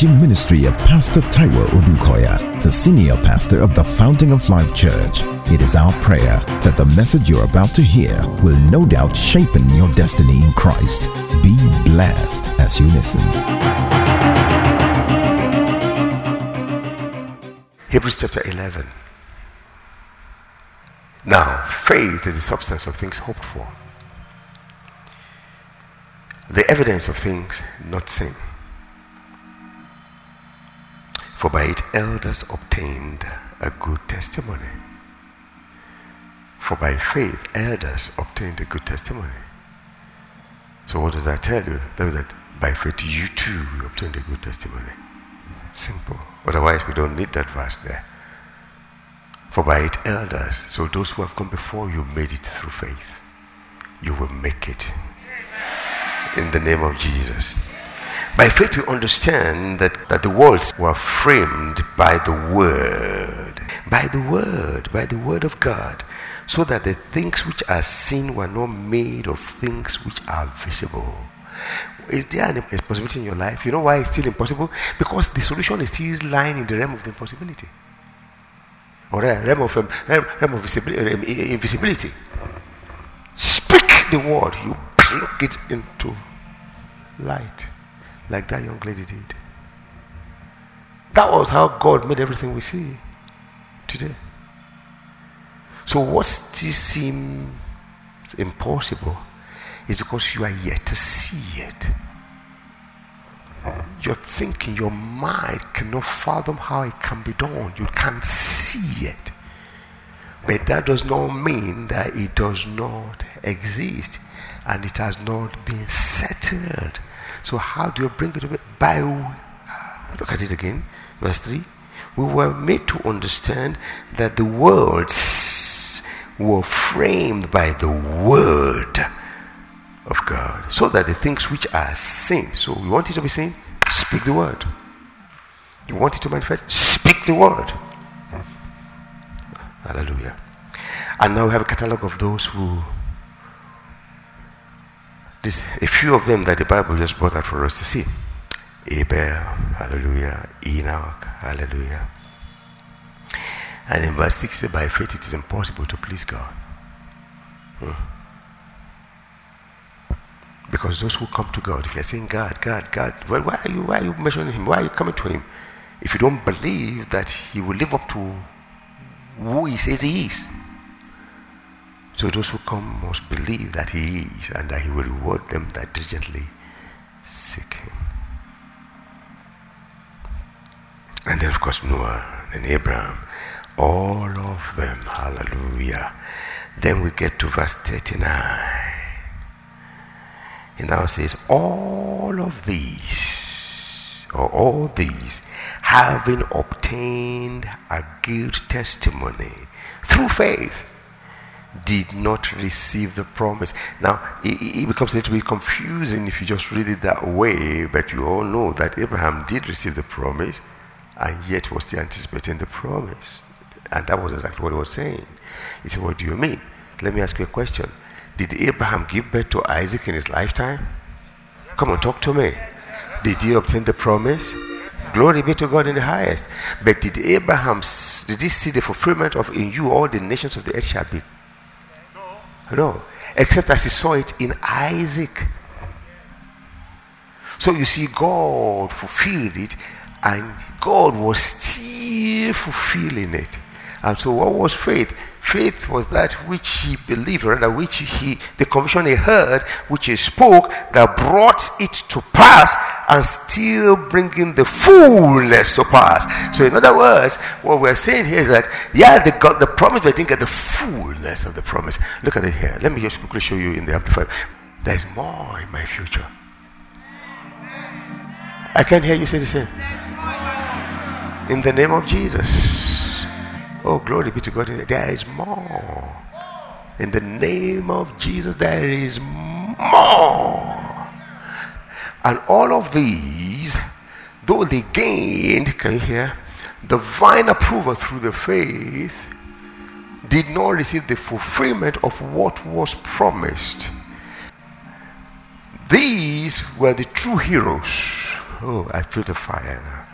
teaching ministry of Pastor Taiwo Odukoya, the senior pastor of the Fountain of Life Church. It is our prayer that the message you're about to hear will no doubt shape your destiny in Christ. Be blessed as you listen. Hebrews chapter 11. Now, faith is the substance of things hoped for, the evidence of things not seen. For by it elders obtained a good testimony. For by faith elders obtained a good testimony. So what does that tell you? That by faith you too obtained a good testimony. Simple. Otherwise we don't need that verse there. For by it elders, so those who have come before you made it through faith. You will make it. In the name of Jesus. By faith we understand that the worlds were framed by the Word. By the Word of God. So that the things which are seen were not made of things which are visible. Is there an impossibility in your life? You know why it's still impossible? Because the solution is still lying in the realm of the impossibility. Or realm of invisibility. Speak the word. You bring it into light, like that young lady did. That was how God made everything we see today. So what still seems impossible is because you are yet to see it. Your thinking, your mind cannot fathom how it can be done. You can't see it. But that does not mean that it does not exist and it has not been settled. So how do you bring it about? Look at it again, verse 3. We were made to understand that the worlds were framed by the Word of God, so that the things which are seen. So we want it to be seen, speak the Word. You want it to manifest, speak the Word. Hallelujah. And now we have a catalog of those who, this, a few of them that the Bible just brought out for us to see. Abel, hallelujah. Enoch, hallelujah. And in verse 6, by faith it is impossible to please God. Because those who come to God, if you're saying God, well, why are you mentioning Him? Why are you coming to Him? If you don't believe that He will live up to who He says He is. So those who come must believe that He is, and that He will reward them that diligently seek Him. And then of course Noah and Abraham, all of them, hallelujah. Then we get to verse 39. He now says, all these, having obtained a good testimony through faith, did not receive the promise. Now, it becomes a little bit confusing if you just read it that way, but you all know that Abraham did receive the promise, and yet was still anticipating the promise. And that was exactly what he was saying. He said, what do you mean? Let me ask you a question. Did Abraham give birth to Isaac in his lifetime? Come on, talk to me. Did he obtain the promise? Glory be to God in the highest. But did he see the fulfillment of, in you all the nations of the earth shall be? No, except as he saw it in Isaac. So you see, God fulfilled it, and God was still fulfilling it. And so what was faith? Faith was that which he believed, or that which the conviction he heard, which he spoke, that brought it to pass, and still bringing the fullness to pass. So in other words, what we're saying here is that, yeah, they got the promise, but they didn't get the fullness of the promise. Look at it here. Let me just quickly show you in the Amplified. There's more in my future. I can't hear you say the same. In the name of Jesus. Oh, glory be to God. There is more. In the name of Jesus, there is more. And all of these, though they gained, can you hear, divine approval through the faith, did not receive the fulfillment of what was promised. These were the true heroes Oh, I feel the fire now.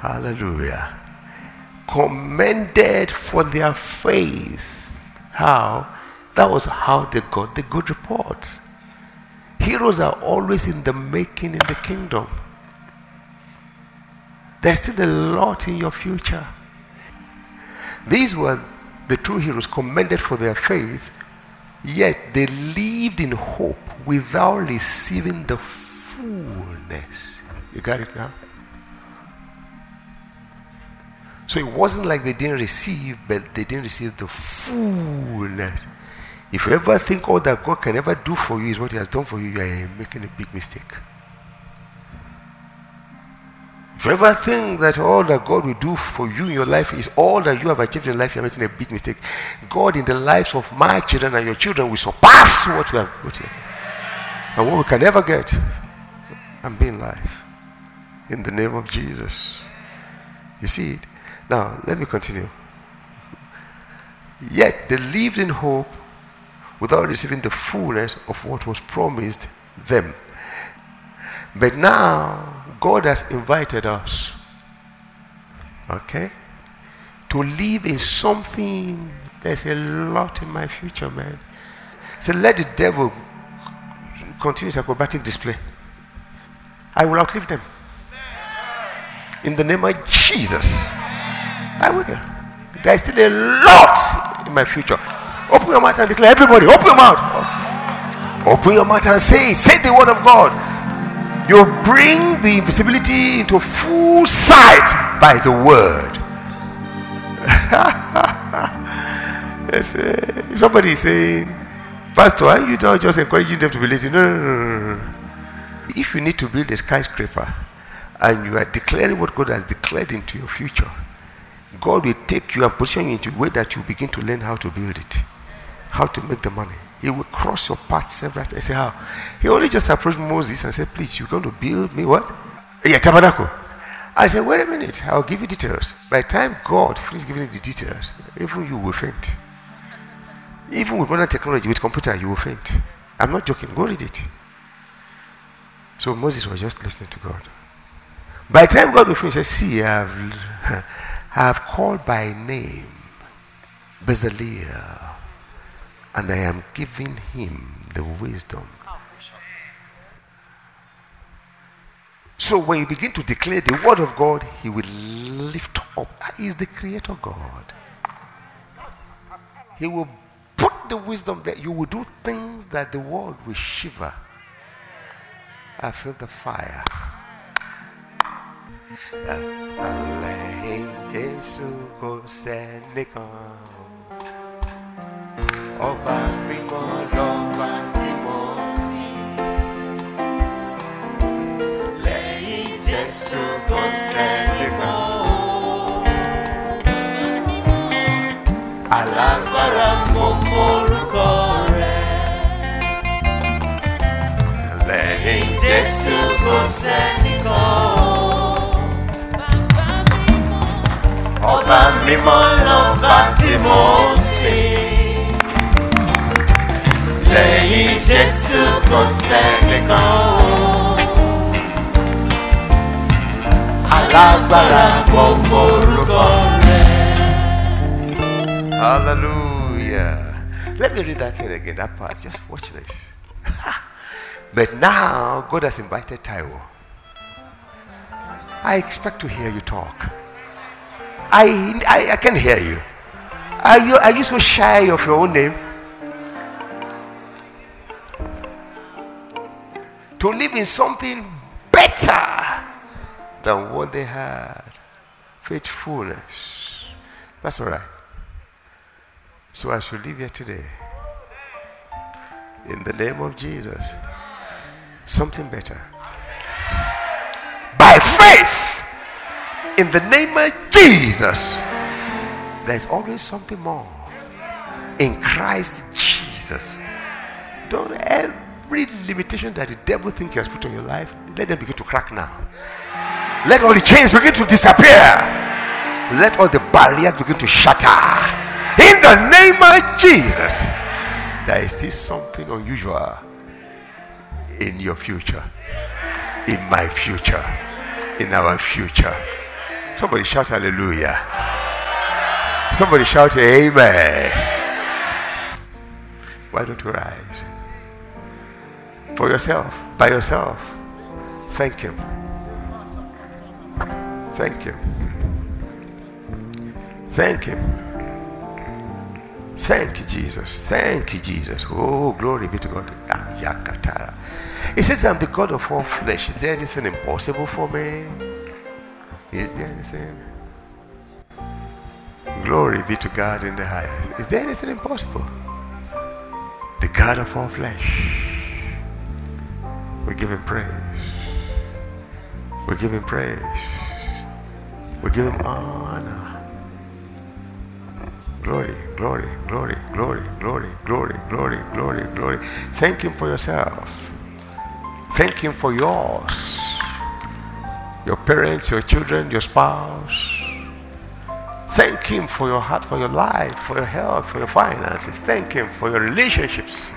Hallelujah. Commended for their faith. How? That was how they got the good reports. Heroes are always in the making in the kingdom. There's still a lot in your future. These were the true heroes, commended for their faith, yet they lived in hope without receiving the fullness. You got it now? So it wasn't like they didn't receive, but they didn't receive the fullness. If you ever think all that God can ever do for you is what He has done for you, you are making a big mistake. If you ever think that all that God will do for you in your life is all that you have achieved in life, you are making a big mistake. God, in the lives of my children and your children, will surpass what you have put in and what we can never get and be in life. In the name of Jesus. You see it? Now, let me continue. Yet, they lived in hope without receiving the fullness of what was promised them. But now, God has invited us, okay, to live in something. There's a lot in my future, man. So let the devil continue his acrobatic display. I will outlive them. In the name of Jesus, I will. There's still a lot in my future. Open your mouth and declare, everybody, open your mouth. Open your mouth and say the word of God. You bring the invisibility into full sight by the word. Somebody is saying, Pastor, why are you not just encouraging them to be lazy? No. If you need to build a skyscraper and you are declaring what God has declared into your future, God will take you and position you into a way that you begin to learn how to build it, how to make the money. He will cross your path several times. I say, how? He only just approached Moses and said, please, you're going to build me what? Yeah, tabernacle. I said, wait a minute, I'll give you details. By the time God finishes giving you the details, even you will faint. Even with modern technology, with computer, you will faint. I'm not joking. Go read it. So Moses was just listening to God. By the time God will finish, he said, see, I have called by name Bezalel, and I am giving him the wisdom. So when you begin to declare the word of God, He will lift up. He is the creator God. He will put the wisdom there. You will do things that the world will shiver. I feel the fire. Ọba mímọ́ lọ́ba tí mo sìn. Lẹ́yìn Jésù kò sẹ́ni kan o. Alágbára mo kórúkọ rẹ̀. Lẹ́yìn Jésù kò sẹ́ni kan o. Ọba mímọ́ lọ́ba tí mo sìn. Lẹ́yìn Jésù kò sẹ́nìkan o. Alágbára mo gbórúkọ rẹ̀. Hallelujah. Let me read that thing again, that part. Just watch this. But now, God has invited Taiwo. I expect to hear you talk. I can hear you. Are you so shy of your own name? To live in something better than what they had. Faithfulness. That's all right. So I should live here today. In the name of Jesus. Something better. By faith. In the name of Jesus. There's always something more. In Christ Jesus. Don't ever. Every limitation that the devil thinks he has put on your life, let them begin to crack now. Let all the chains begin to disappear. Let all the barriers begin to shatter. In the name of Jesus, there is still something unusual in your future. in my future, in our future. Somebody shout hallelujah. Somebody shout amen. Why don't you rise? For yourself, by yourself. Thank him. Thank him. Thank him. Thank you, Jesus. Thank you, Jesus. Oh, glory be to God. He says, I'm the God of all flesh. Is there anything impossible for me? Is there anything? Glory be to God in the highest. Is there anything impossible? The God of all flesh. We give him praise. We give him praise. We give him honor. Glory, glory, glory, glory, glory, glory, glory, glory, glory. Thank him for yourself. Thank him for yours. Your parents, your children, your spouse. Thank him for your heart, for your life, for your health, for your finances. Thank him for your relationships.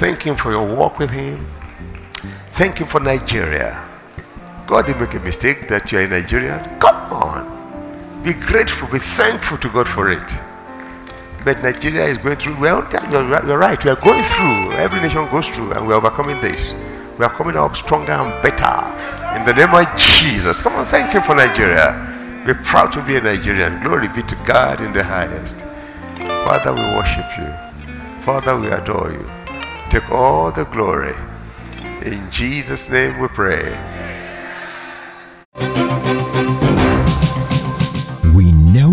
Thank him for your walk with him. Thank him for Nigeria. God didn't make a mistake that you are a Nigerian. Come on. Be grateful, be thankful to God for it. But Nigeria is going through, we're right, we are going through. Every nation goes through and we are overcoming this. We are coming up stronger and better. In the name of Jesus. Come on, thank him for Nigeria. Be proud to be a Nigerian. Glory be to God in the highest. Father, we worship you. Father, we adore you. Take all the glory. In Jesus' name we pray. We know